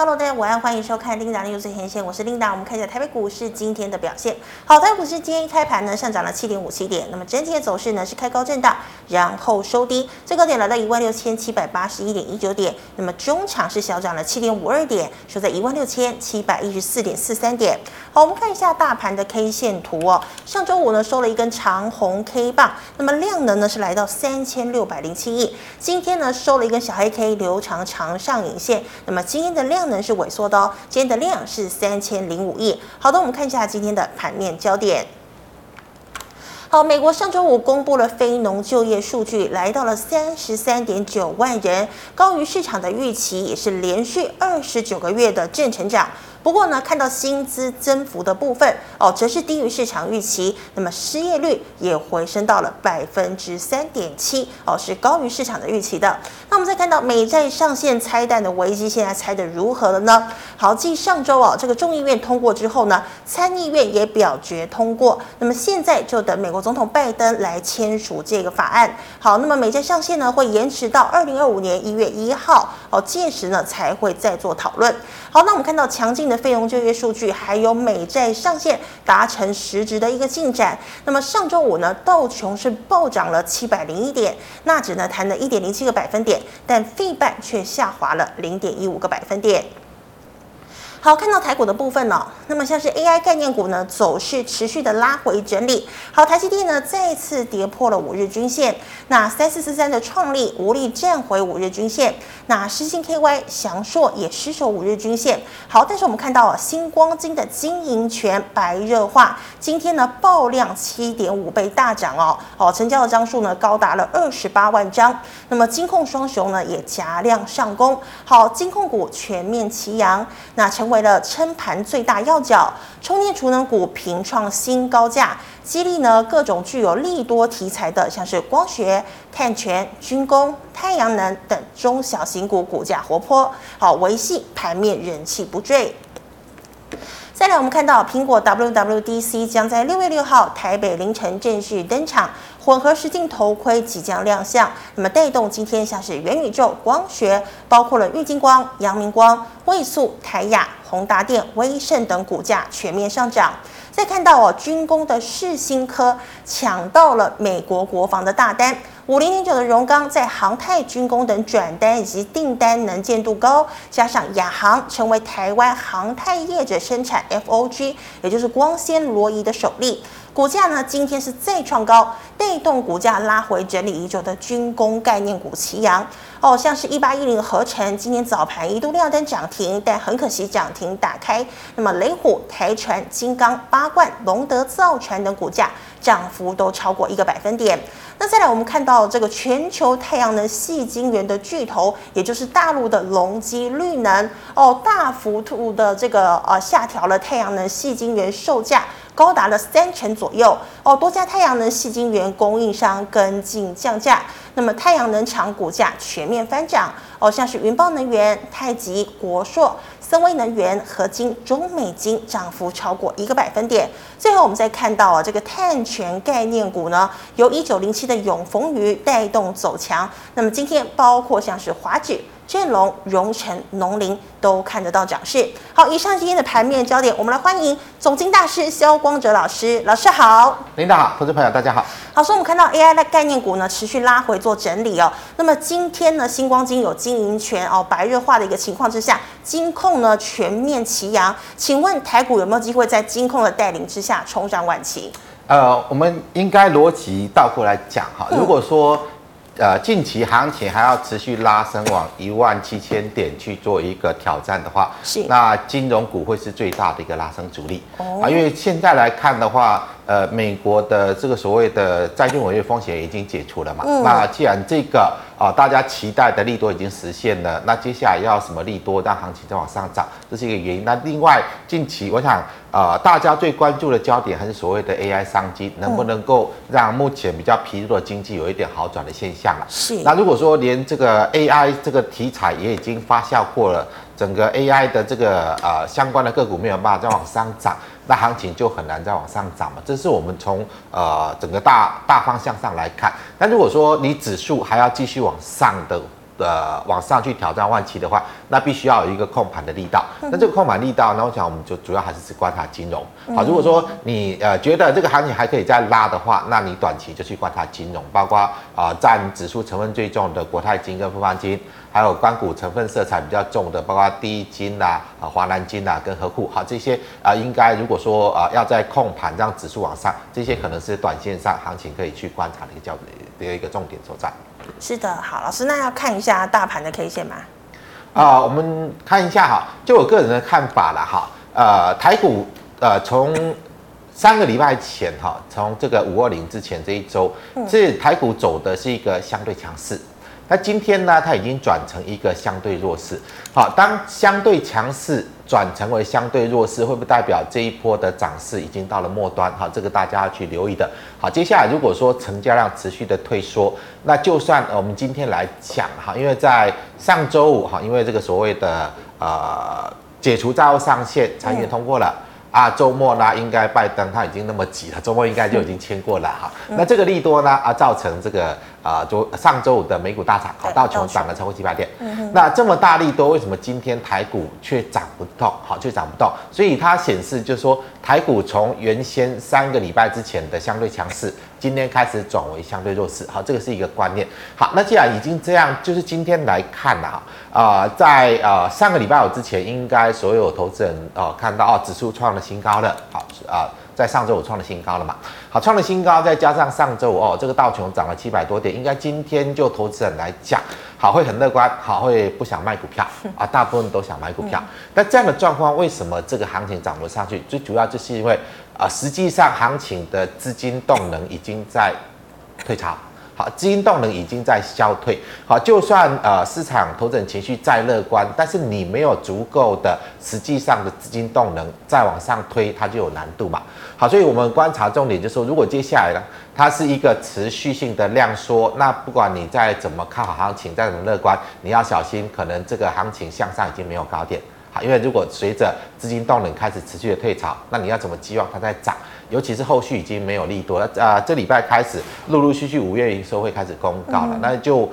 Hello， 大家午安，欢迎收看 Linda 的 News 最前线，我是 Linda。我们看一下台北股市今天的表现。好，台北股市今天一开盘呢，上涨了 7.57 点，那么整体的走势呢是开高震荡，然后收低，最高点来到 16,781.19 点，那么中场是小涨了 7.52 点，收在 16,714.43 点。好，我们看一下大盘的 K 线图哦，上周五呢收了一根长红 K 棒，那么量能呢是来到3607亿，今天呢收了一根小黑 K 留长长上影线，那么今天的量能是萎缩的哦，今天的量是3005亿。好的，我们看一下今天的盘面焦点。好，美国上周五公布了非农就业数据，来到了 33.9 万人，高于市场的预期，也是连续29个月的正成长。不过呢，看到薪资增幅的部分哦，则是低于市场预期。那么失业率也回升到了 3.7% 哦，是高于市场的预期的。那我们再看到美债上限拆弹的危机，现在拆得如何了呢？好，继上周哦，这个众议院通过之后呢，参议院也表决通过。那么现在就等美国总统拜登来签署这个法案。好，那么美债上限呢会延迟到2025年1月1号哦，届时呢才会再做讨论。好，那我们看到强劲的非农就业数据，还有美债上限达成实质的一个进展。那么上周五呢，道琼是暴涨了701点，纳指呢弹了 1.07 个百分点，但费半却下滑了 0.15 个百分点。好，看到台股的部分哦，那么像是 AI 概念股呢，走势持续的拉回整理。好，台积电呢再次跌破了5日均线，那3443的创立无力站回5日均线，那世芯 KY 翔硕也失守5日均线。好，但是我们看到星光金的经营权白热化，今天呢爆量 7.5 倍大涨哦，成交的张数呢高达了28万张。那么金控双雄呢也夹量上攻，好，金控股全面齐扬，那成为了撑盘最大要角，充电储能股平创新高价，激励呢各种具有利多题材的，像是光学、碳权、军工、太阳能等中小型股股价活泼，好维系盘面人气不坠。再来，我们看到苹果 WWDC 将在6月6号台北凌晨正式登场，混合实境头盔即将亮相，那么带动今天像是元宇宙、光学，包括了玉晶光、阳明光、卫素、台亚、宏达电、威盛等股价全面上涨。再看到军工的世芯科抢到了美国国防的大单，5009的荣钢在航太、军工等转单以及订单能见度高，加上亚航成为台湾航太业者生产 FOG， 也就是光纤螺仪的首例，股价呢今天是再创高，带动股价拉回整理已久的军工概念股齐扬哦，像是1810合成今天早盘一度亮灯涨停，但很可惜涨停打开。那么雷虎、台船、金刚、八冠、龙德造船等股价涨幅都超过1个百分点。那再来，我们看到这个全球太阳能矽晶圆的巨头，也就是大陆的隆基绿能哦，大幅度的这个下调了太阳能矽晶圆售价，高达了30%左右哦，多家太阳能矽晶圆供应商跟进降价，那么太阳能厂股价全面翻涨哦，像是云豹能源、太极、国硕、森威能源、合金、中美金涨幅超过1个百分点。最后我们再看到这个碳权概念股呢，由1907的永丰余带动走强，那么今天包括像是华指、振龙、荣成、农林都看得到涨势。好，以上今天的盘面焦点，我们来欢迎总经大师萧光哲老师，老师好。领导好，投资朋友大家好。好，所以我们看到 AI 的概念股呢持续拉回做整理哦。那么今天呢，星光金有经营权哦，白热化的一个情况之下，金控呢全面齐扬。请问台股有没有机会在金控的带领之下重掌晚期？我们应该逻辑倒过来讲哈，如果说近期行情还要持续拉升往17000点去做一个挑战的话，是那金融股会是最大的一个拉升主力因为现在来看的话，美国的这个所谓的债券违约风险已经解除了嘛，那既然这个大家期待的利多已经实现了，那接下来要什么利多让行情再往上涨，这是一个原因。那另外近期我想大家最关注的焦点还是所谓的 AI 商机能不能够让目前比较疲弱的经济有一点好转的现象了。是，那如果说连这个 AI 这个题材也已经发酵过了，整个 AI 的这个相关的个股没有办法再往上涨，那行情就很难再往上涨嘛，这是我们从整个大方向上来看。但如果说你指数还要继续往上的往上去挑战万七的话，那必须要有一个控盘的力道。那这个控盘力道呢，我想我们就主要还是只观察金融。好，如果说你觉得这个行情还可以再拉的话，那你短期就去观察金融，包括占指数成分最重的国泰金跟富邦金，还有关股成分色彩比较重的，包括第一金啦、华南金啦、跟合库。好，这些应该如果说要在控盘让指数往上，这些可能是短线上行情可以去观察的一个较一个重点所在。是的，好，老师，那要看一下大盘的 K 线吗？我们看一下哈，就我个人的看法啦哈，台股从3个礼拜前哈，从这个520之前这一周，是台股走的是一个相对强势。那今天呢，它已经转成一个相对弱势。好，当相对强势转成为相对弱势，会不会代表这一波的涨势已经到了末端？好，这个大家要去留意的。好，接下来如果说成交量持续的退缩，那就算我们今天来讲哈，因为在上周五哈，因为这个所谓的解除债务上限，参议院通过了。啊，周末呢，应该拜登他已经那么急了，周末应该就已经签过了哈。那这个利多呢，造成这个上周五的美股大涨，道琼涨了超过700点。那这么大利多，为什么今天台股却涨不动？好，却涨不动，所以它显示就是说，台股从原先3个礼拜之前的相对强势，今天开始转为相对弱势。好，这个是一个观念。好，那既然已经这样，就是今天来看啊，在3个礼拜五之前，应该所有投资人看到指数创了新高了。好在上周五创了新高了嘛？好，创了新高，再加上上周五这个道琼涨了700多点，应该今天就投资人来讲，好会很乐观，好会不想卖股票啊，大部分都想买股票。但这样的状况，为什么这个行情涨不上去？最主要就是因为实际上行情的资金动能已经在退潮。好，资金动能已经在消退。好，就算市场投资人情绪再乐观，但是你没有足够的实际上的资金动能再往上推，它就有难度嘛。好，所以我们观察重点就是说，如果接下来呢，它是一个持续性的量缩，那不管你再怎么看好行情，再怎么乐观，你要小心，可能这个行情向上已经没有高点。好，因为如果随着资金动能开始持续的退潮，那你要怎么期望它在涨？尤其是后续已经没有利多了，这礼拜开始陆陆续续5月营收会开始公告了，那就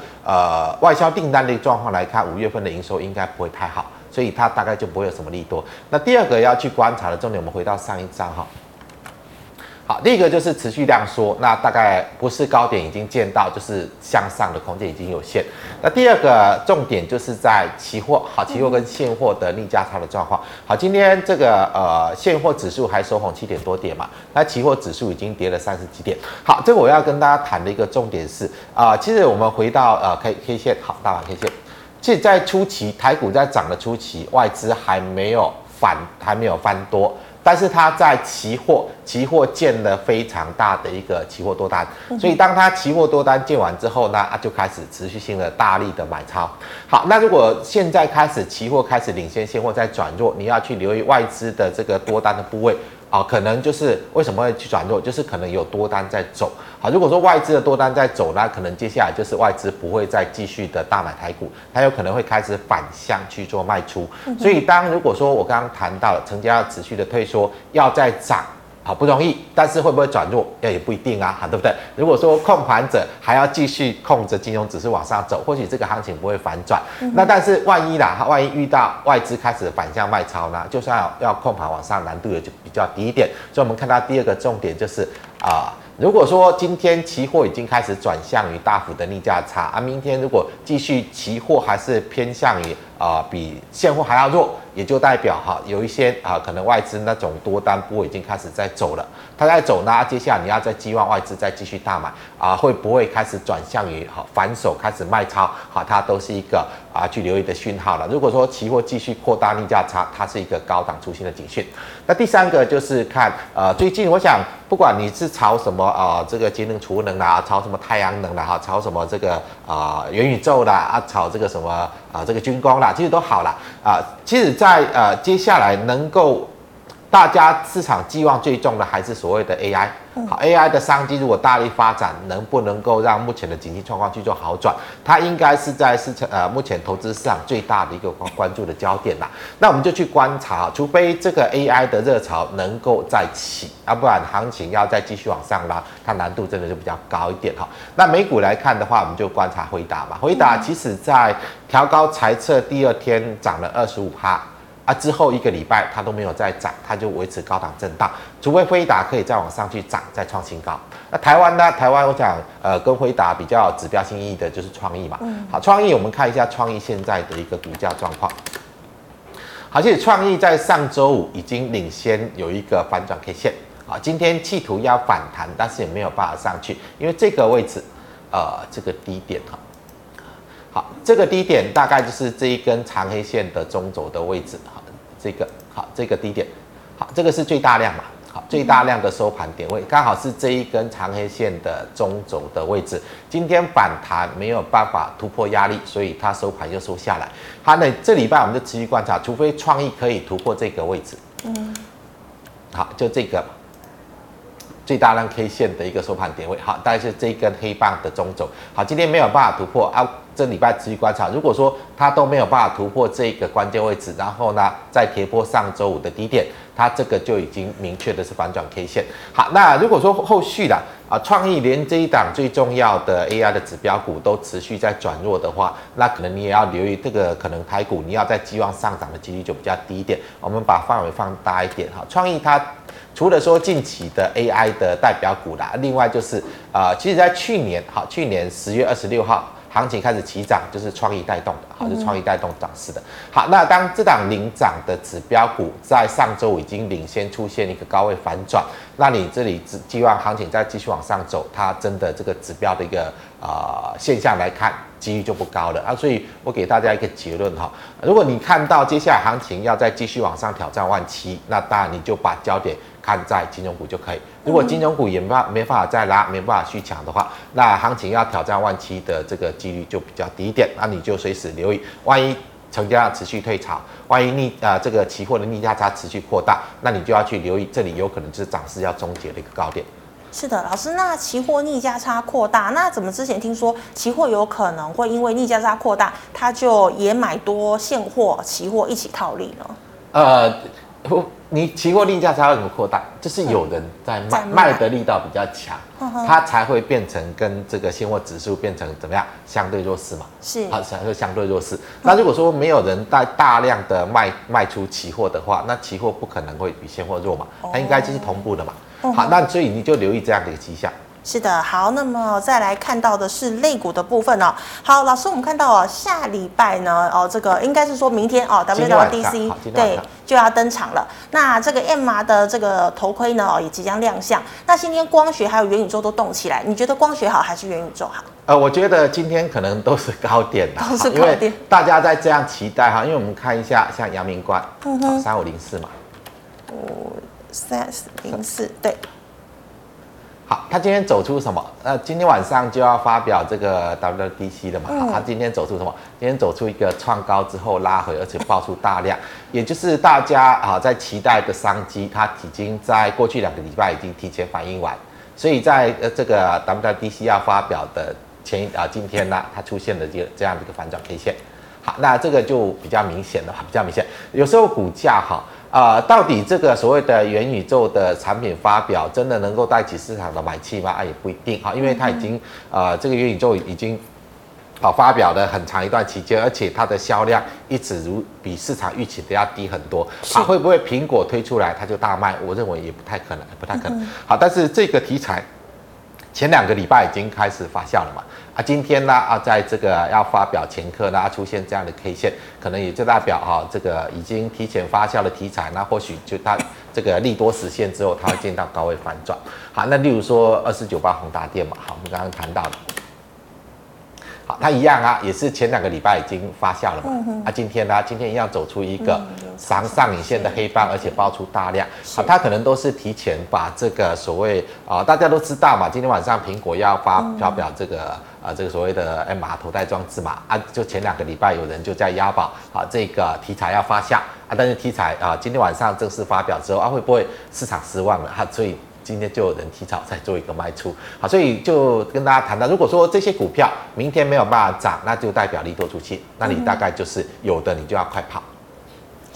外销订单的状况来看，5月份的营收应该不会太好，所以它大概就不会有什么利多。那第二个要去观察的重点，我们回到上一章哈。好，第一个就是持续量缩，那大概不是高点已经见到，就是向上的空间已经有限。那第二个重点就是在期货，好，期货跟现货的逆价差的状况。好，今天这个现货指数还收红7点多点嘛，那期货指数已经跌了30几点。好，这个我要跟大家谈的一个重点是其实我们回到K 线，好，大盘 K 线，其实在初期台股在涨的初期，外资还没有翻多。但是它在期货建了非常大的一个期货多单，所以当它期货多单建完之后呢，就开始持续性的大力的买超。好，那如果现在开始期货开始领先现货在转弱，你要去留意外资的这个多单的部位。可能就是为什么会去转弱，就是可能有多单在走。好，如果说外资的多单在走，那可能接下来就是外资不会再继续的大买台股，它有可能会开始反向去做卖出。所以当如果说我刚刚谈到了成交量持续的退缩，要再涨好不容易，但是会不会转弱也不一定啊，对不对？如果说控盘者还要继续控着金融指数往上走，或许这个行情不会反转。那但是万一遇到外资开始反向卖超呢，就算要控盘往上，难度也就比较低一点。所以我们看到第二个重点就是如果说今天期货已经开始转向于大幅的逆价差明天如果继续期货还是偏向于比现货还要弱，也就代表有一些可能外资那种多单部已经开始在走了，它在走呢，接下来你要再寄望外资再继续大买会不会开始转向于反手开始卖超？好，它都是一个去留意的讯号了。如果说期货继续扩大逆价差，它是一个高档出现的警讯。那第三个就是看最近我想不管你是炒什么这个节能储能啦，炒什么太阳能啦，炒什么这个元宇宙啦，炒这个什么这个军工啦，其实都好啦。其实在接下来能够大家市场寄望最重的还是所谓的 AI。好 ，AI 的商机如果大力发展，能不能够让目前的经济状况去做好转？它应该是在目前投资市场最大的一个关注的焦点啦。那我们就去观察，除非这个 AI 的热潮能够再起，要不然行情要再继续往上拉，它难度真的就比较高一点哈。那美股来看的话，我们就观察辉达嘛。辉达其实在调高财测第二天涨了25%。啊，之后一个礼拜它都没有再涨，它就维持高档震荡，除非辉达可以再往上去涨，再创新高。那台湾呢？台湾我想，跟辉达比较指标性意义的就是创意嘛。好，创意我们看一下创意现在的一个股价状况。好，其实创意在上周五已经领先有一个反转 K 线，啊，今天企图要反弹，但是也没有办法上去，因为这个位置，这个低点哈。好，这个低点大概就是这一根长黑线的中轴的位置，好，这个好，这个低点，好，这个是最大量嘛，好，最大量的收盘点位，刚好是这一根长黑线的中轴的位置。今天反弹没有办法突破压力，所以它收盘又收下来。它呢，这礼拜我们就持续观察，除非创意可以突破这个位置，好，就这个。最大量 K 线的一个收盘点位，好，大概是这一根黑棒的中轴。好，今天没有办法突破啊，这礼拜持续观察。如果说它都没有办法突破这个关键位置，然后呢再跌破上周五的低点，它这个就已经明确的是反转 K 线。好，那如果说后续啦啊，创意连这一档最重要的 AI 的指标股都持续在转弱的话，那可能你也要留意这个可能台股你要在寄望上涨的几率就比较低一点。我们把范围放大一点哈，创意它。除了说近期的 AI 的代表股啦，另外就是其实在去年好，去年10月26号行情开始起涨，就是创意带动的，好，是创意带动涨势的。好，那当这档领涨的指标股在上周已经领先出现一个高位反转，那你这里寄望行情再继续往上走，它真的这个指标的一个现象来看，机遇就不高了啊，所以我给大家一个结论哈，如果你看到接下来行情要再继续往上挑战17000，那当然你就把焦点看在金融股就可以。如果金融股也没办法再拉，没办法续强的话，那行情要挑战17000的这个几率就比较低一点，那你就随时留意，万一成交量持续退潮，万一这个期货的逆价差持续扩大，那你就要去留意，这里有可能就是涨势要终结的一个高点。是的，老师，那期货逆价差扩大，那怎么之前听说期货有可能会因为逆价差扩大，他就也买多现货、期货一起套利呢？你期货逆价差为什么扩大？就是有人在卖，卖的力道比较强，它才会变成跟这个现货指数变成怎么样相对弱势嘛？是，好，相对弱势。那如果说没有人在大量的卖出期货的话，那期货不可能会比现货弱嘛？它应该就是同步的嘛。好，那所以你就留意这样的一个迹象。是的，好，那么再来看到的是类股的部分哦。好，老师，我们看到哦，下礼拜呢，哦，这个应该是说明天哦 ，WWDC 对就要登场了。那这个 MR 的这个头盔呢，哦，也即将亮相。那今天光学还有元宇宙都动起来，你觉得光学好还是元宇宙好？我觉得今天可能都是高点啦，都是高点，大家在这样期待哈。因为我们看一下，像阳明光，3504嘛，3504对。好，他今天走出什么？今天晚上就要发表这个 WWDC 了嘛？他今天走出什么？今天走出一个创高之后拉回，而且爆出大量，也就是大家啊在期待的商机，它已经在过去2个礼拜已经提前反应完，所以在这个 WWDC 要发表的今天呢，它出现了这样的一个反转 K 线。好，那这个就比较明显了，比较明显。有时候股价哈。到底这个所谓的元宇宙的产品发表，真的能够带起市场的买气吗？也不一定哈，因为它已经这个元宇宙已经发表了很长一段期间，而且它的销量一直比市场预期的要低很多。好，会不会苹果推出来它就大卖？我认为也不太可能，不太可能。好，但是这个题材前2个礼拜已经开始发酵了嘛。今天呢在这个要发表前刻呢出现这样的 K 线，可能也就代表这个已经提前发酵的题材，那或许就它这个利多实现之后，它会见到高位反转。好，那例如说2498宏达电嘛，好，我们刚刚谈到的，好，它一样也是前2个礼拜已经发酵了嘛，今天呢今天一样走出一个长上影线的黑帮，而且爆出大量啊，他可能都是提前把这个所谓啊、大家都知道嘛，今天晚上苹果要发表这个这个所谓的 MR 头戴装置嘛啊，就前2个礼拜有人就在押宝啊这个题材要发酵啊，但是题材啊今天晚上正式发表之后啊，会不会市场失望了啊？所以今天就有人提早再做一个卖出，好，所以就跟大家谈到，如果说这些股票明天没有办法涨，那就代表利多出去，那你大概就是有的你就要快跑。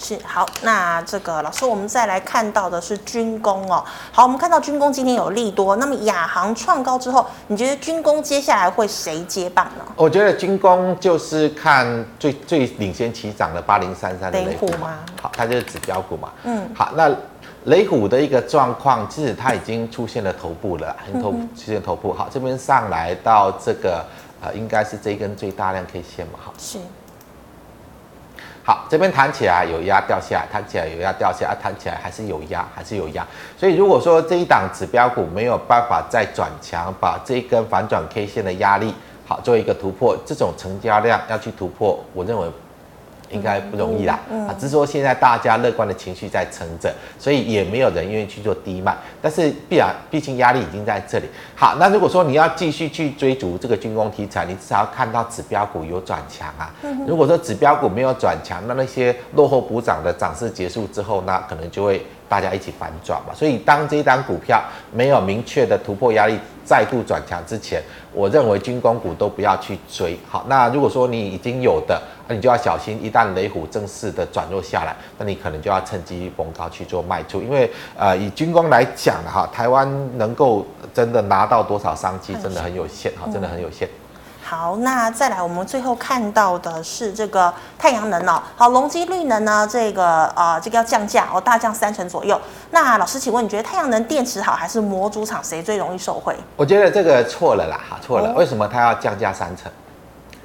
是，好，那这个老师，我们再来看到的是军工哦。好，我们看到军工今天有利多，那么亚航创高之后，你觉得军工接下来会谁接棒呢？我觉得军工就是看最领先起涨的8033的雷虎嘛，好，它就是指标股嘛。嗯，好，那雷虎的一个状况，其实它已经出现了头部了，出现头部。好，这边上来到这个应该是这一根最大量 K 线嘛，好，是。好，这边弹起来有压掉下来，弹起来有压掉下来，弹起来还是有压，还是有压。所以如果说这一档指标股没有办法再转强，把这一根反转 K 线的压力好做一个突破，这种成交量要去突破，我认为应该不容易啦。啊，只是说现在大家乐观的情绪在撑着，所以也没有人愿意去做低卖，但是毕竟压力已经在这里。好，那如果说你要继续去追逐这个军工题材，你至少要看到指标股有转强啊。如果说指标股没有转强，那些落后补涨的涨势结束之后呢，可能就会大家一起反转嘛。所以当这一档股票没有明确的突破压力，再度转强之前，我认为军工股都不要去追。好，那如果说你已经有的，那你就要小心，一旦雷虎正式的转弱下来，那你可能就要趁机逢高去做卖出，因为以军工来讲哈，台湾能够真的拿到多少商机，真的很有限哈，真的很有限。好，那再来，我们最后看到的是这个太阳能哦。好，隆基绿能呢，这个要降价哦，大降30%左右。那老师，请问你觉得太阳能电池好，还是模组厂谁最容易受惠？我觉得这个错了啦，错了。为什么它要降价30%？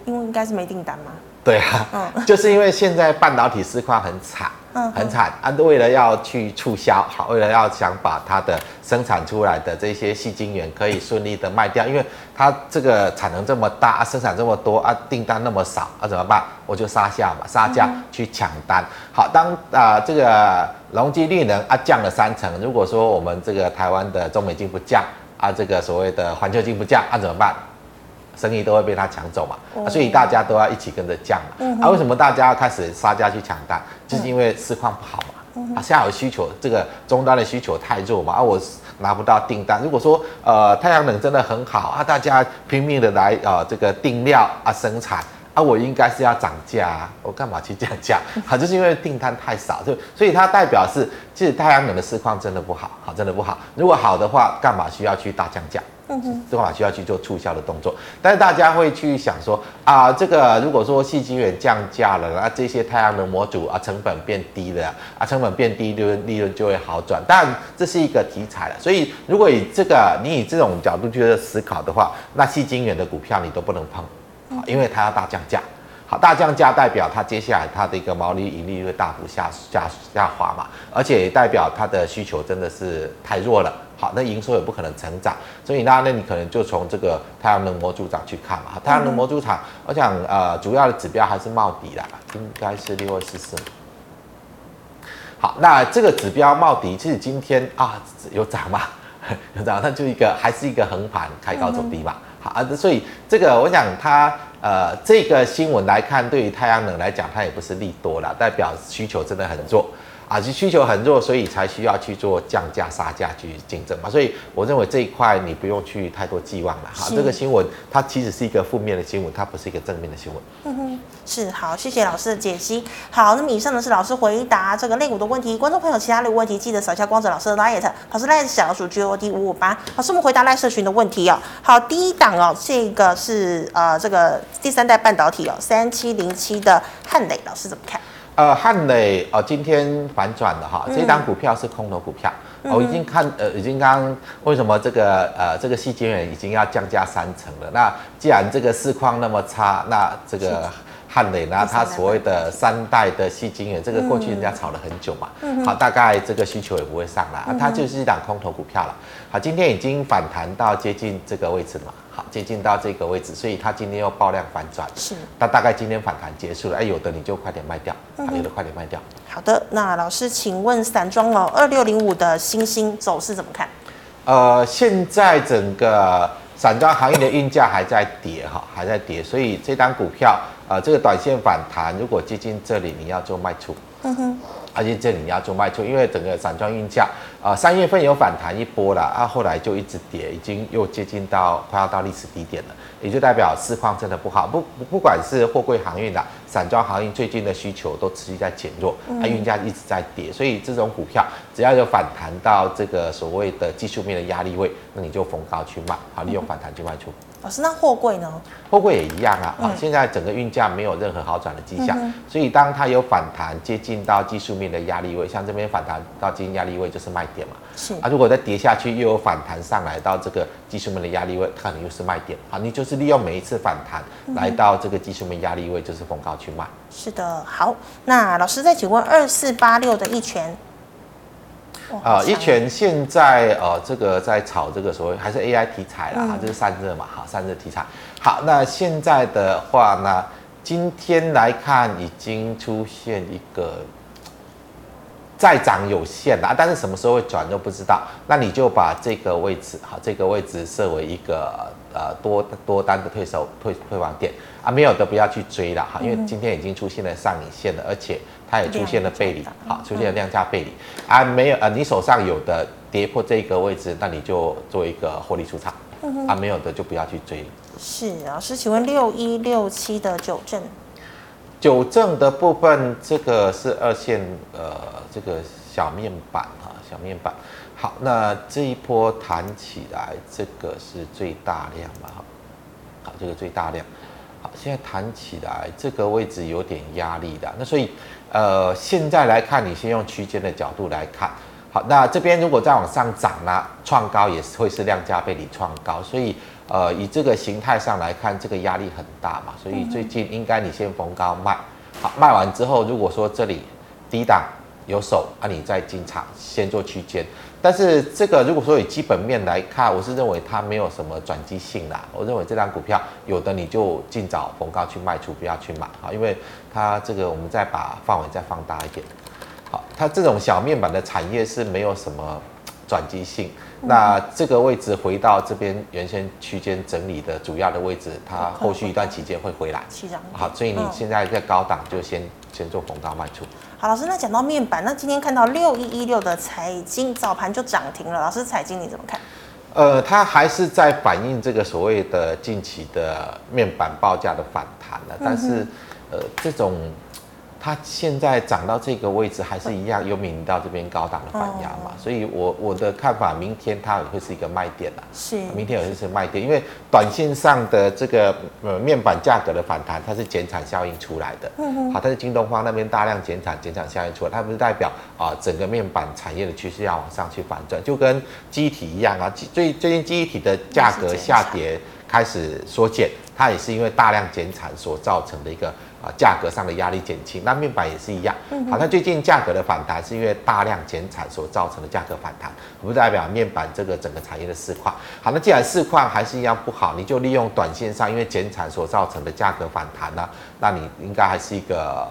因为应该是没订单嘛。对啊，就是因为现在半导体市况很惨。很惨啊！为了要去促销，好，为了要想把它的生产出来的这些矽晶圆可以顺利的卖掉，因为它这个产能这么大啊，生产这么多啊，订单那么少啊，怎么办？我就杀价嘛，杀价去抢单。好，当这个隆基绿能啊降了30%，如果说我们这个台湾的中美金不降啊，这个所谓的环球金不降啊，怎么办？生意都会被他抢走嘛，啊，所以大家都要一起跟着降嘛。啊，为什么大家要开始杀价去抢单？就是因为市况不好嘛，啊，下游需求这个终端的需求太弱嘛，啊，我拿不到订单。如果说太阳能真的很好啊，大家拼命的来这个订料啊生产。啊，我应该是要涨价啊，我干嘛去降价？好，就是因为订单太少，所以它代表是，其实太阳能的市况真的不好，好，真的不好。如果好的话，干嘛需要去大降价？干嘛需要去做促销的动作？但是大家会去想说，啊，这个如果说矽晶圆降价了，啊，这些太阳能模组啊，成本变低了，啊，成本变低，利润就会好转。但这是一个题材了，所以如果你以这种角度去思考的话，那矽晶圆的股票你都不能碰。因为它要大降价，好，大降价代表它接下来它的一个毛利盈利会大幅下滑嘛，而且也代表它的需求真的是太弱了，好，那营收也不可能成长，所以那你可能就从这个太阳能模组厂去看嘛，太阳能模组厂，我想主要的指标还是茂迪啦，应该是6244。好，那这个指标茂迪其实今天啊有涨嘛，有涨，它就还是一个横盘开高走低嘛。啊，所以这个我想它这个新闻来看，对于太阳能来讲，它也不是利多啦，代表需求真的很弱啊，需求很弱，所以才需要去做降价杀价去竞争嘛。所以我认为这一块你不用去太多寄望了哈。这个新闻它其实是一个负面的新闻，它不是一个正面的新闻。是，好，谢谢老师的解析。好，那么以上呢是老师回答这个类股的问题，观众朋友其他的问题记得扫一下光子老师的 LINE， 老师 LINE 小老鼠 GOD558， 老师我们回答 LINE 社群的问题哦。好，第一档哦，这个是这个第三代半导体哦，3707的汉磊，老师怎么看？汉磊哦，今天反转了哈，这档股票是空头股票。我已经看，已经刚为什么这个矽晶圆已经要降价30%了？那既然这个市况那么差，那这个汉磊呢，它所谓的3代的矽晶圆，这个过去人家炒了很久嘛，好，大概这个需求也不会上来，啊，它就是一档空头股票了。好，今天已经反弹到接近这个位置了嘛。好，接近到这个位置，所以它今天又爆量反转，是，它大概今天反弹结束了，哎，有的你就快点卖掉，有的快点卖掉。好的，那老师，请问散装哦，2605的新兴走势怎么看？现在整个散装行业的运价还在跌哈，还在跌，所以这档股票这个短线反弹，如果接近这里，你要做卖出。而且这里你要做卖出，因为整个散装运价3月份有反弹一波了，后来就一直跌，已经又接近到快要到历史低点了，也就代表市况真的不好。不管是货柜航运的、散装航运，最近的需求都持续在减弱，运价一直在跌，所以这种股票只要有反弹到这个所谓的技术面的压力位，那你就逢高去卖，好，利用反弹去卖出。老师，那货柜呢？货柜也一样啊，现在整个运价没有任何好转的迹象，所以当它有反弹接近到技术面的压力位，像这边反弹到接近压力位就是卖点嘛。是啊，如果再跌下去又有反弹上来到这个技术面的压力位，可能又是卖点。好，你就是利用每一次反弹来到这个技术面压力位，就是逢高去卖。是的，好，那老师再请问2486的一拳。一拳现在这个在炒这个所谓还是 AI 题材啦，就是散热嘛，好，散热题材。好，那现在的话呢，今天来看已经出现一个再涨有限啦，但是什么时候会转都不知道。那你就把这个位置，好，这个位置设为一个多单的退盘点啊，没有的不要去追了哈，因为今天已经出现了上影线了，而且它也出现了背离，好，出现了量价背离啊，没有你手上有的跌破这个位置，那你就做一个获利出场啊，没有的就不要去追。是老师，请问6167的九正。九正的部分，这个是二线这个小面板哈，小面板。好，那这一波弹起来，这个是最大量嘛？好，这个最大量。好，现在弹起来这个位置有点压力的，那所以现在来看，你先用区间的角度来看。好，那这边如果再往上涨啦，创高也会是量价背离创高，所以以这个形态上来看，这个压力很大嘛，所以最近应该你先逢高卖，好，卖完之后，如果说这里低档有手啊，你再进场先做区间。但是这个如果说以基本面来看，我是认为它没有什么转机性啦。我认为这张股票有的你就尽早逢高去卖出，不要去买，好，因为它这个我们再把范围再放大一点。好，它这种小面板的产业是没有什么转机性，那这个位置回到这边原先区间整理的主要的位置，它后续一段期间会回来。好，所以你现在在高档就先做逢高卖出。好，老师，那讲到面板，那今天看到6116的彩晶早盘就涨停了，老师，彩晶你怎么看？它还是在反映这个所谓的近期的面板报价的反弹了，但是这种。它现在涨到这个位置还是一样，有面临到这边高档的反压嘛，所以我的看法，明天它也会是一个卖点啦。是，明天也会是卖点，因为短线上的这个面板价格的反弹，它是减产效应出来的。好，但是京东方那边大量减产效应出来，它不是代表整个面板产业的趋势要往上去反转，就跟记忆体一样啊，最近记忆体的价格下跌开始缩减，它也是因为大量减产所造成的一个。价格上的压力减轻，那面板也是一样。好，那最近价格的反弹是因为大量减产所造成的价格反弹，不代表面板这个整个产业的市况。好，那既然市况还是一样不好，你就利用短线上因为减产所造成的价格反弹呢，那你应该还是一个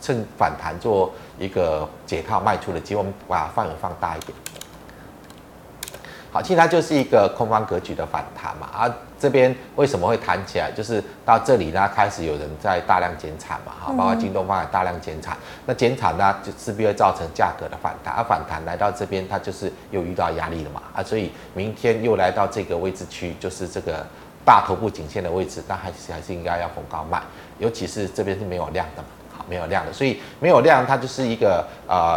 趁反弹做一个解套卖出的机会。我们把范围放大一点。好，其实它就是一个空方格局的反弹嘛，这边为什么会弹起来？就是到这里呢，开始有人在大量减产嘛，哈，包括京东方也大量减产。那减产呢，就势必会造成价格的反弹，反弹来到这边，它就是又遇到压力了嘛，所以明天又来到这个位置区，就是这个大头部颈线的位置，那还是应该要逢高卖，尤其是这边是没有量的嘛。没有量的，所以没有量，它就是一个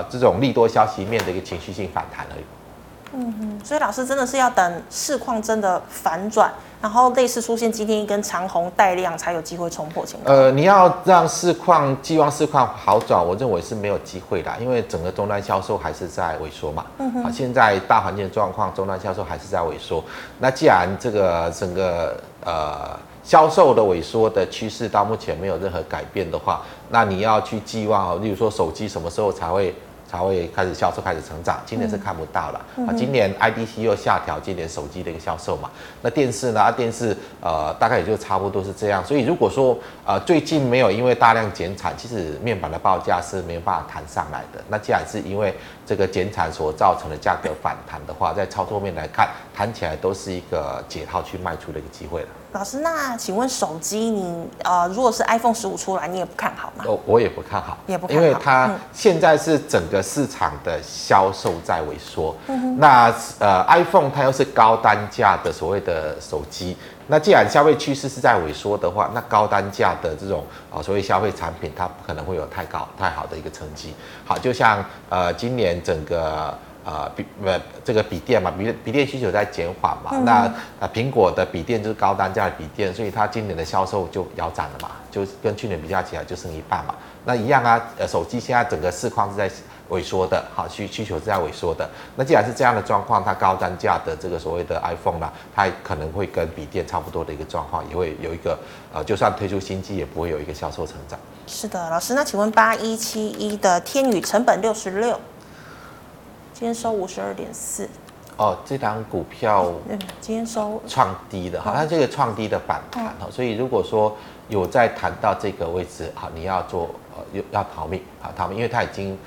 这种利多消息面的一个情绪性反弹而已。所以老师真的是要等市况真的反转，然后类似出现今天一根长红带量，才有机会冲破前高。你要让寄望市况好转，我认为是没有机会的，因为整个终端销售还是在萎缩嘛。好，现在大环境的状况，终端销售还是在萎缩。那既然这个整个销售的萎缩的趋势到目前没有任何改变的话，那你要去寄望，例如说手机什么时候才会才会开始销售开始成长，今年是看不到了、啊、今年 IDC 又下调今年手机的一个销售嘛，那电视呢、啊、电视大概也就差不多是这样，所以如果说最近没有因为大量减产，其实面板的报价是没有办法谈上来的，那既然是因为这个减产所造成的价格反弹的话，在操作面来看谈起来都是一个解套去卖出的一个机会了。老师，那请问手机你如果是 iPhone 15出来你也不看好吗？我也不看好，也不看好，因为它现在是整个市场的销售在萎缩、嗯、那iPhone 它又是高单价的所谓的手机，那既然消费趋势是在萎缩的话，那高单价的这种所谓消费产品它不可能会有太好的一个成绩。好，就像今年整个这个笔电嘛，笔电需求在减缓嘛，嗯、那苹果的笔电就是高单价的笔电，所以它今年的销售就腰斩了嘛，就跟去年比较起来就剩一半嘛。那一样啊，手机现在整个市况是在萎缩的，好，需求是在萎缩的。那既然是这样的状况，它高单价的这个所谓的 iPhone 啦、啊，它可能会跟笔电差不多的一个状况，也会有一个就算推出新机也不会有一个销售成长。是的，老师，那请问8171的天宇成本66。今天收52.4哦，这档股票今天收创低的，好，它这个创低的反弹、嗯、所以如果说有在谈到这个位置，好，你要做要逃命啊，逃命，因为它已经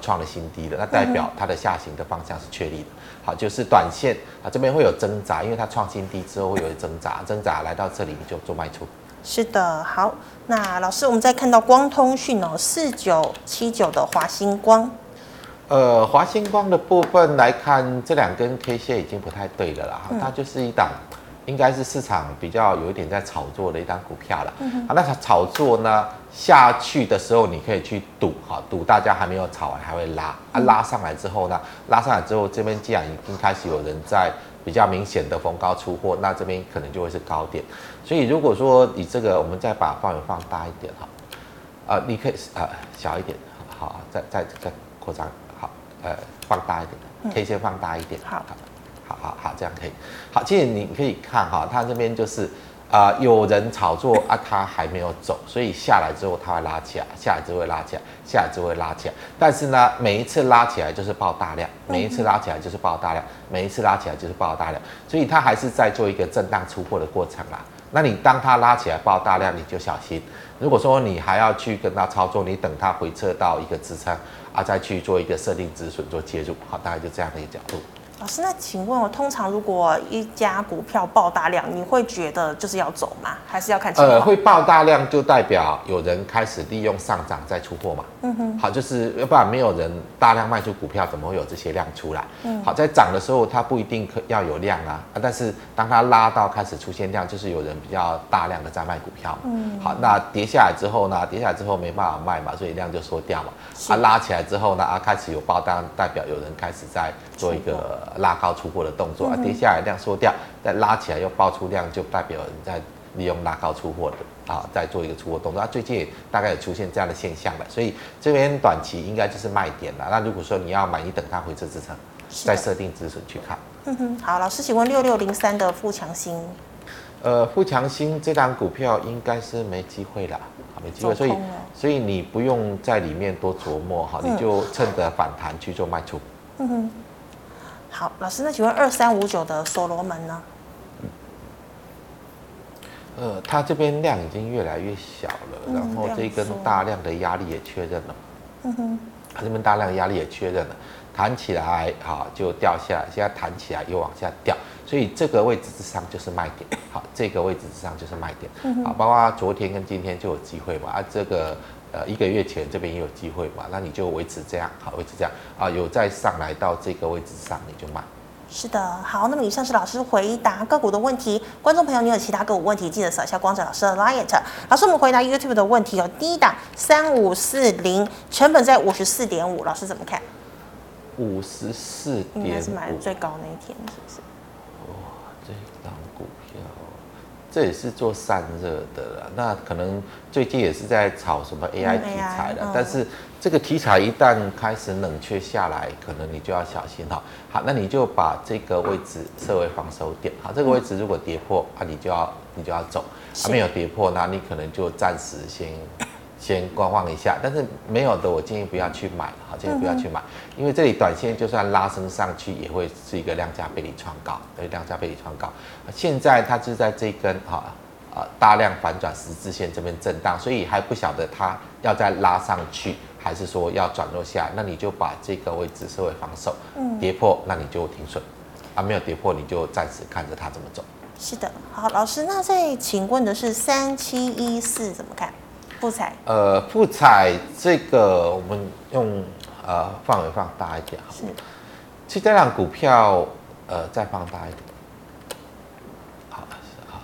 创了新低了，那代表它的下行的方向是确立的。好，就是短线啊这边会有挣扎，因为它创新低之后会有挣扎来到这里就做卖出。是的，好，那老师，我们再看到光通讯哦，4979的华星光。华星光的部分来看，这两根 K 线已经不太对了啦，嗯、它就是一档，应该是市场比较有一点在炒作的一档股票了、嗯啊。那炒作呢下去的时候，你可以去赌，好，赌大家还没有炒完还会拉，啊，拉上来之后呢，这边既然已经开始有人在比较明显的逢高出货，那这边可能就会是高点。所以如果说以这个，我们再把范围放大一点哈，你可以小一点，好，再扩张。放大一点的 K 线放大一点，好，这样可以。好，其实你可以看哈，它这边就是有人炒作啊，它还没有走，所以下来之后它会拉起来，下来之后会拉起来。但是呢，每一次拉起来就是爆大量，所以它还是在做一个震荡出货的过程啦。那你当它拉起来爆大量，你就小心。如果说你还要去跟它操作，你等它回撤到一个支撑啊，再去做一个设定止损做介入，好，大概就这样的一个角度。老师，那请问我通常如果一家股票爆大量，你会觉得就是要走吗？还是要看情况？会爆大量就代表有人开始利用上涨再出货嘛。嗯哼。好，就是要不然没有人大量卖出股票，怎么会有这些量出来？嗯。好，在涨的时候它不一定要有量啊，但是当它拉到开始出现量，就是有人比较大量的在卖股票。嗯。好，那跌下来之后呢？跌下来之后没办法卖嘛，所以量就缩掉嘛。啊，拉起来之后呢？啊，开始有爆单，代表有人开始在做一个拉高出货的动作啊，跌下来量缩掉，再拉起来又爆出量，就代表人在利用拉高出货的啊，再做一个出货动作啊。最近也大概也出现这样的现象了，所以这边短期应该就是卖点了。那如果说你要买，你等它回撤支撑，再设定止损去看。嗯哼，好，老师，请问6603的富强新，富强新这档股票应该是没机会了。没机会，所以你不用在里面多琢磨，好，你就趁着反弹去做卖出。嗯哼，好，老师，那请问2359的所罗门呢？它这边量已经越来越小了，然后这一根大量的压力也确认了。嗯哼，它这边大量的压力也确认了，弹起来好就掉下来，现在弹起来又往下掉。所以这个位置之上就是卖点，好，这个位置之上就是卖点，好，包括昨天跟今天就有机会嘛，啊，这个一个月前这边也有机会嘛，那你就维持这样，好，维持这样啊，有再上来到这个位置上你就卖。是的，好，那么以上是老师回答个股的问题，观众朋友，你有其他个股问题，记得扫一下光哲老师的 LINE。老师，我们回答 YouTube 的问题，有第一档3540成本在54.5，老师怎么看？54.5应该是买的最高那一天，是不是？这档股票，这也是做散热的啦，那可能最近也是在炒什么 AI 题材的，但是这个题材一旦开始冷却下来，可能你就要小心哈。好，那你就把这个位置设为防守点，好，这个位置如果跌破啊，你就要走，还没有跌破，那你可能就暂时先先观望一下，但是没有的我建议不要去买，好，建议不要去买，因为这里短线就算拉升上去也会是一个量价背离创高，对，量价背离创高。现在它是在这根哈大量反转十字线这边震荡，所以还不晓得它要再拉上去还是说要转弱下来，那你就把这个位置设为防守，跌破那你就停损，啊，没有跌破你就暂时看着它怎么走。是的，好，老师，那再请问的是3714怎么看？富彩，富彩这个我们用范围放大一点，是，其实这档股票再放大一点，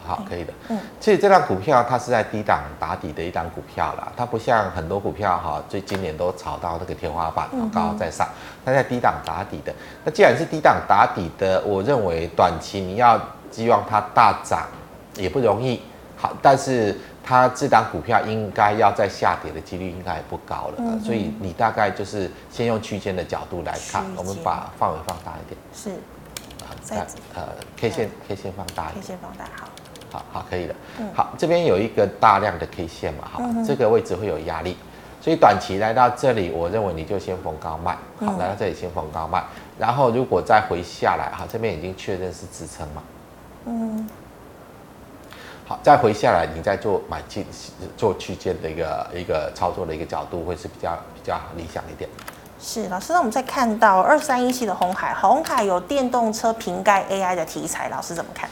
好，可以的。其实这档股票它是在低档打底的一档股票啦，它不像很多股票哈，最今年都炒到那个天花板，高高在上，它在低档打底的。那既然是低档打底的，我认为短期你要希望它大涨也不容易，好，但是它这档股票应该要在下跌的几率应该也不高了，所以你大概就是先用区间的角度来看，我们把范围放大一点，是，K 线 K 线放大一点 ，K 线放大，好，可以了，好，这边有一个大量的 K 线嘛，好，这个位置会有压力，所以短期来到这里，我认为你就先逢高卖，好，来到这里先逢高卖，然后如果再回下来，好，这边已经确认是支撑嘛，好，再回下来，你再做买进、做区间的一个操作的一个角度，会是比较理想一点。是，老师，那我们再看到2317的鸿海，鸿海有电动车瓶盖 AI 的题材，老师怎么看？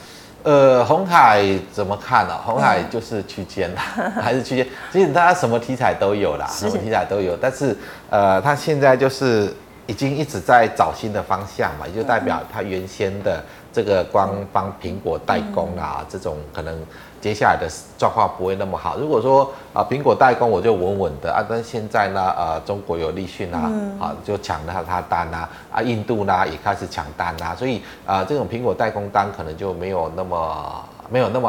鸿海怎么看呢？鸿海就是区间啦，还是区间。其实它什么题材都有啦，什么题材都有，但是它现在就是已经一直在找新的方向嘛，也就代表它原先的这个光帮苹果代工啦，这种可能接下来的状况不会那么好。如果说苹果代工我就稳稳的啊，但现在呢中国有立讯啊，就抢了它单啊，印度呢也开始抢单啊，所以这种苹果代工单可能就没有那么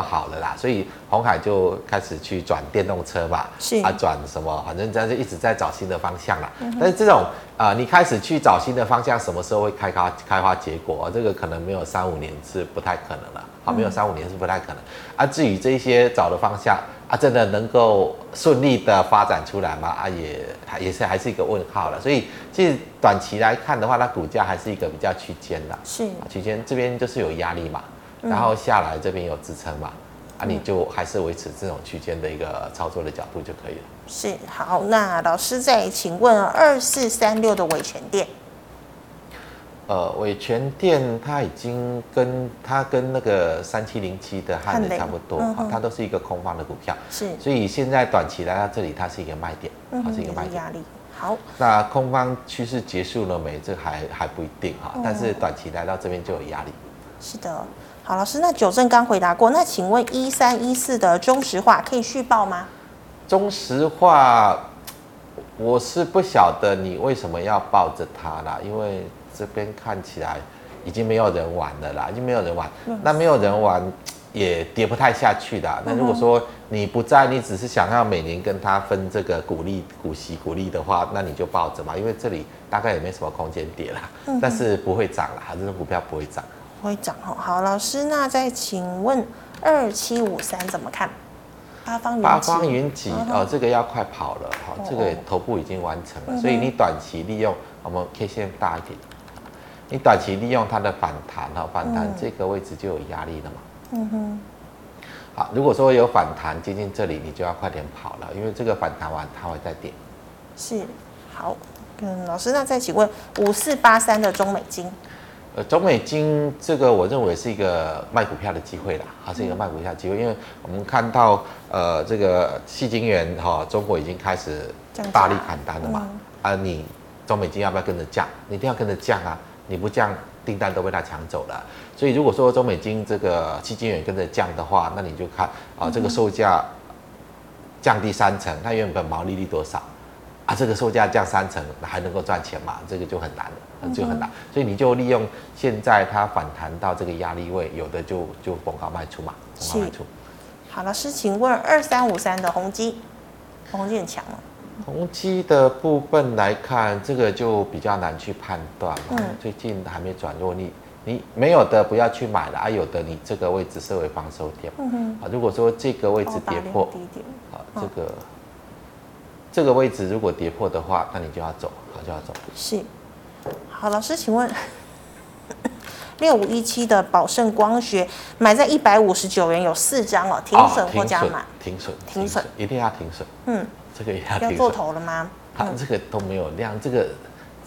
好了啦，所以鸿海就开始去转电动车吧，是啊，转什么，反正它就一直在找新的方向啦。但是这种你开始去找新的方向，什么时候会开花结果，这个可能没有3-5年是不太可能了，好，没有3-5年是不太可能。啊，至于这些找的方向啊，真的能够顺利的发展出来吗？啊，也还是一个问号了。所以其实短期来看的话，它股价还是一个比较区间的，是区间这边就是有压力嘛。然后下来这边有支撑嘛，啊，你就还是维持这种区间的一个操作的角度就可以了。是，好，那老师再请问2436的伟全电。伟全电它已经跟那个3707的汉磊差不多，它都是一个空方的股票，是，所以现在短期来到这里，它是一个卖点，它是一个卖点。好，那空方趋势结束了没？这还不一定哈，但是短期来到这边就有压力。是的。好，老师，那九正刚回答过，那请问1314的中石化可以续报吗？中石化，我是不晓得你为什么要抱着它啦，因为这边看起来已经没有人玩了啦，已经没有人玩，那没有人玩也跌不太下去啦。那如果说你不在，你只是想要每年跟它分这个股息的话，那你就抱着嘛，因为这里大概也没什么空间跌啦，但是不会涨啦，这种股票不会涨。会涨哦，好，老师，那再请问2753怎么看？八方云集哦，这个要快跑了，好，这个头部已经完成了，所以你短期利用我们 K 线大一点，你短期利用它的反弹哈，反弹这个位置就有压力了嘛，好，如果说有反弹接近这里，你就要快点跑了，因为这个反弹完它会再跌。是，好，老师，那再请问5483的中美金。中美金这个我认为是一个卖股票的机会啦，它是一个卖股票的机会，因为我们看到这个矽晶圆哈，中国已经开始大力砍单了嘛，你中美金要不要跟着降？你一定要跟着降啊，你不降订单都被它抢走了。所以如果说中美金这个矽晶圆跟着降的话，那你就看这个售价降低3成，它原本毛利率多少？啊，这个售价降3成还能够赚钱嘛？这个就很难了，就很难。所以你就利用现在它反弹到这个压力位，有的就逢高卖出嘛，逢高卖出。好，老师，请问2353的宏基，宏基很强了。宏基的部分来看，这个就比较难去判断了，最近还没转弱，你没有的不要去买了啊，有的你这个位置设为防守点，如果说这个位置跌破，这个。这个位置如果跌破的话，那你就要走，好，就要走。是，好，老师，请问6517的宝盛光学买在159元，有4张哦，停损或加码？停损，停损，一定要停损。嗯，这个也要停损。要做头了吗？他这个都没有量，这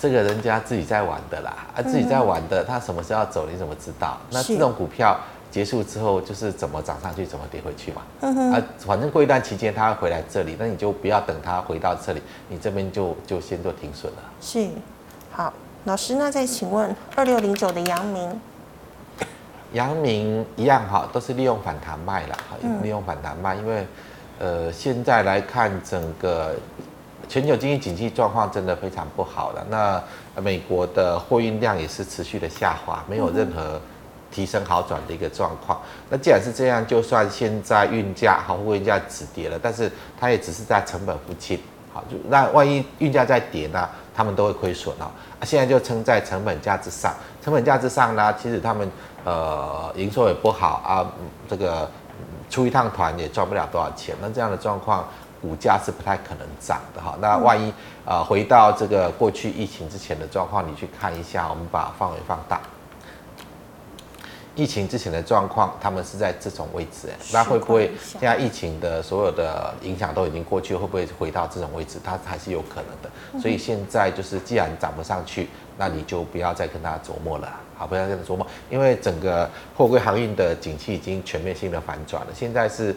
个人家自己在玩的啦，啊，自己在玩的，他什么时候要走，你怎么知道？那这种股票结束之后，就是怎么涨上去，怎么跌回去嘛。啊，反正过一段期间他会回来这里，那你就不要等他回到这里，你这边就先做停损了。是，好，老师，那再请问2609的阳明，阳明一样哈，都是利用反弹卖啦，利用反弹卖，因为现在来看整个全球经济景气状况真的非常不好了，那美国的货运量也是持续的下滑，没有任何提升好转的一个状况。那既然是这样，就算现在运价好，货运价止跌了，但是它也只是在成本附近，好，那万一运价再跌呢，他们都会亏损哦。现在就撑在成本价之上，成本价之上呢，其实他们营收也不好啊，这个出一趟团也赚不了多少钱，那这样的状况，股价是不太可能涨的哈。那万一回到这个过去疫情之前的状况，你去看一下，我们把范围放大。疫情之前的状况，他们是在这种位置，那会不会现在疫情的所有的影响都已经过去，会不会回到这种位置？它还是有可能的。所以现在就是，既然涨不上去，那你就不要再跟他琢磨了，好，不要再琢磨，因为整个货柜航运的景气已经全面性的反转了。现在是，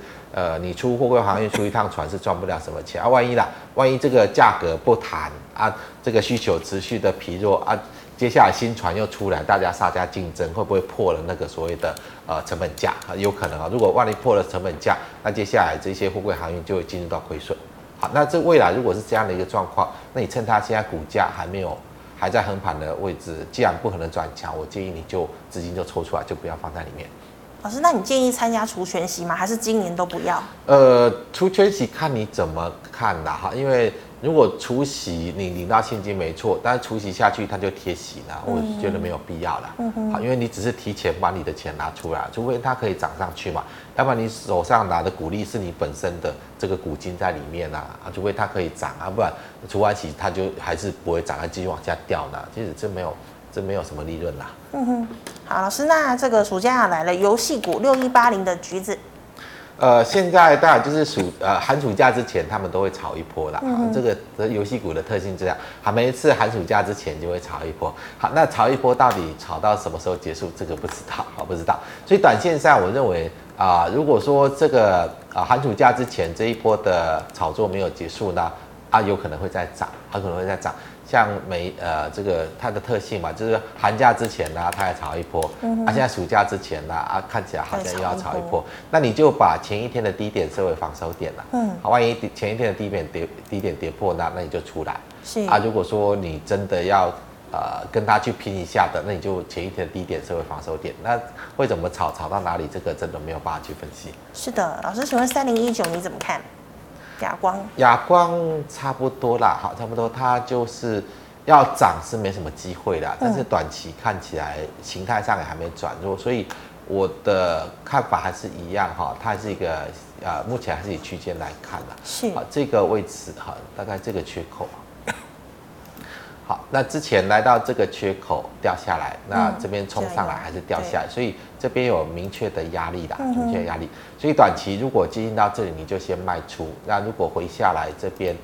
你出货柜航运出一趟船是赚不了什么钱啊。万一这个价格不谈啊，这个需求持续的疲弱啊，接下来新船又出来，大家杀价竞争，会不会破了那个所谓的成本价？有可能啊。如果万一破了成本价，那接下来这些货柜航运就会进入到亏损。好，那这未来如果是这样的一个状况，那你趁它现在股价还在横盘的位置，既然不可能转强，我建议你就资金就抽出来，就不要放在里面。老师，那你建议参加除权息吗？还是今年都不要？除权息看你怎么看啦哈，因为如果除息你领到现金没错，但是除息下去它就贴息啦，我是觉得没有必要啦。好，因为你只是提前把你的钱拿出来，除非它可以涨上去嘛，要不然你手上拿的股利是你本身的这个股金在里面啦，啊，除非它可以涨啊，不然除完息它就还是不会涨，还继续往下掉呢。其实这没有什么利润啦。好，老师，那这个暑假来了，游戏股6180的橘子。现在当然就是寒暑假之前，他们都会炒一波啦。这个游戏股的特性这样，每一次寒暑假之前就会炒一波。好，那炒一波到底炒到什么时候结束？这个不知道，好，不知道。所以短线上，我认为如果说这个寒暑假之前这一波的炒作没有结束呢，啊，有可能会再涨，很可能会再涨。像这个它的特性嘛，就是寒假之前呢，它也炒一波，现在暑假之前呢，看起来好像又要炒一波，那你就把前一天的低点设为防守点了，万一前一天的低点跌破呢，那你就出来，如果说你真的要跟它去拼一下的，那你就前一天的低点设为防守点，那会怎么炒到哪里，这个真的没有办法去分析。是的，老师，请问3019你怎么看？亚光差不多啦，好，差不多，它就是要涨是没什么机会啦，但是短期看起来形态上也还没转弱，所以我的看法还是一样哈，它是一个目前还是以区间来看啦，是，好，这个位置哈，大概这个缺口，好，那之前来到这个缺口掉下来，那这边冲上来还是掉下来，所以这边有明确的压力啦，明确的压力。所以短期如果接近到这里，你就先卖出。那如果回下来这边，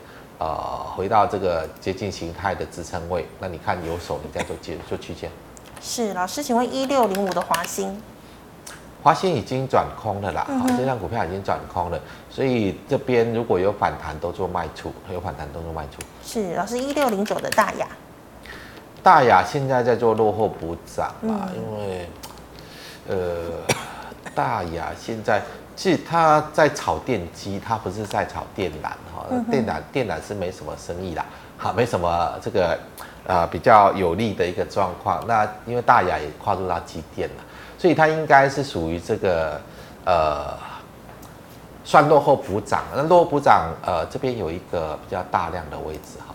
回到这个接近形态的支撑位，那你看有手，你再做区间。是，老师，请问1605的华金。华金已经转空了啦，这张股票已经转空了，所以这边如果有反弹都做卖出，有反弹都做卖出。是，老师，1609的大雅。大雅现在在做落后补涨啊，因为大雅现在其实它在炒电机，它不是在炒电缆哈，电缆是没什么生意啦，好，没什么这个比较有利的一个状况。那因为大雅也跨入到机电了。所以它应该是属于这个算落后补涨。那落后补涨这边有一个比较大量的位置哈，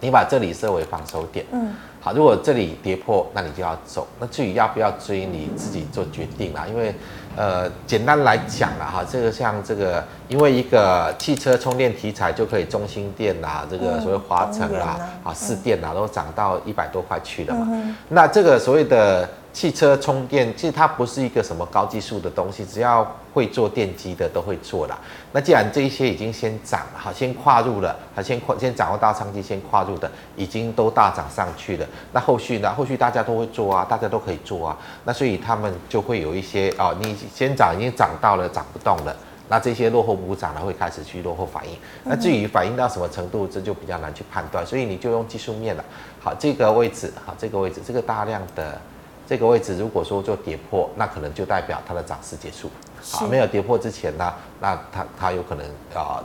你把这里设为防守点，嗯，好，如果这里跌破，那你就要走。那至于要不要追，你自己做决定啦。因为，简单来讲啦，哈，这个像这个，因为一个汽车充电题材就可以中兴电啦，这个所谓华城啦，啊，市电啦，都涨到100多块去了嘛。嗯、那这个所谓的汽车充电，其实它不是一个什么高技术的东西，只要会做电机的都会做啦。那既然这一些已经先涨了，好，先跨入了，好，先掌握到商机，先跨入的已经都大涨上去了。那后续呢？后续大家都会做啊，大家都可以做啊。那所以他们就会有一些哦，你先涨已经涨到了，涨不动了。那这些落后补涨呢，会开始去落后反应。那至于反应到什么程度，这就比较难去判断。所以你就用技术面了。好，这个位置，好，这个位置，这个大量的。这个位置如果说做跌破，那可能就代表它的涨势结束。好，没有跌破之前呢，那它有可能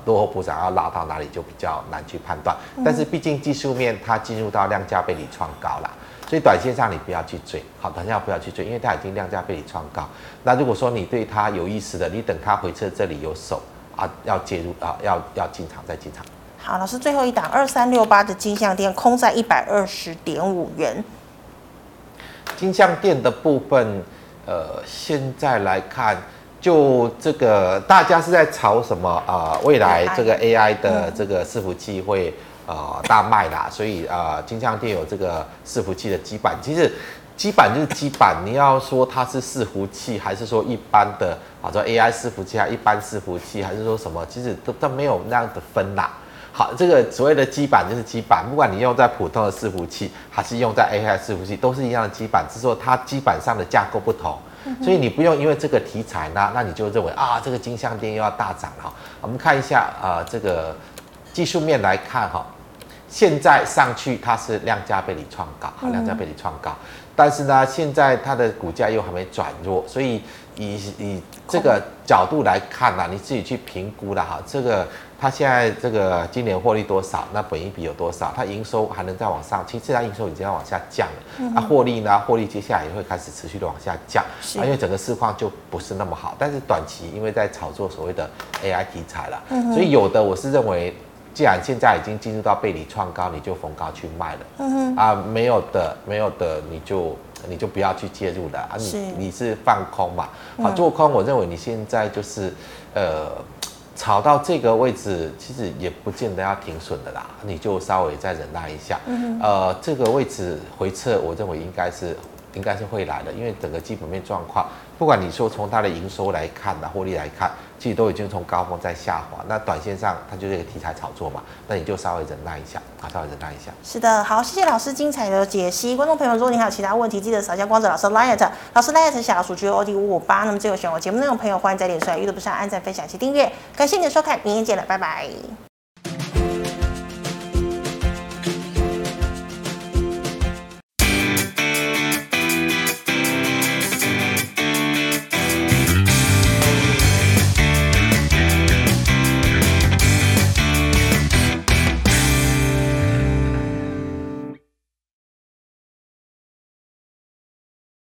落后补涨要拉到哪里就比较难去判断。嗯、但是毕竟技术面它进入到量价背离创高了，所以短线上你不要去追。好，短线上不要去追，因为它已经量价背离创高。那如果说你对它有意思的，你等它回撤这里有手啊，要介入啊，要进场再进场。好，老师最后一档2368的金像电空在120.5元。金像电的部分，现在来看，就这个大家是在炒什么啊、未来这个 AI 的这个伺服器会大卖啦，所以金像电有这个伺服器的基板，其实基板就是基板，你要说它是伺服器，还是说一般的啊，说 AI 伺服器，还一般伺服器，还是说什么，其实都没有那样的分啦。好，这个所谓的基板就是基板，不管你用在普通的伺服器，还是用在 AI 伺服器，都是一样的基板，只是说它基板上的架构不同，所以你不用因为这个题材呢，那你就认为啊，这个金像电又要大涨了。我们看一下这个技术面来看哈，现在上去它是量价背离创高，量价背离创高，但是呢，现在它的股价又还没转弱，所以以这个角度来看啦，你自己去评估啦哈，这个。它现在这个今年获利多少？那本益比有多少？它营收还能再往上？其实它营收已经在往下降了。那获利呢？获利接下来也会开始持续的往下降，因为整个市况就不是那么好。但是短期因为在炒作所谓的 AI 题材了，所以有的我是认为，既然现在已经进入到背离创高，你就逢高去卖了。没有的，你就不要去介入了啊。你是放空嘛？好，做空，我认为你现在就是炒到这个位置，其实也不见得要停损的啦，你就稍微再忍耐一下。这个位置回撤，我认为应该是会来的，因为整个基本面状况，不管你说从它的营收来看啊，获利来看，其实都已经从高峰在下滑。那短线上它就是一个题材炒作嘛，那你就稍微忍耐一下啊，稍微忍耐一下。是的，好，谢谢老师精彩的解析。观众朋友，如果你还有其他问题，记得扫下光子老师 Line， 老师 Line 小老鼠 GOD558。那么最后喜欢我节目内容的朋友，欢迎在脸书、YouTube 上按赞、分享及订阅。感谢你的收看，明天见了，拜拜。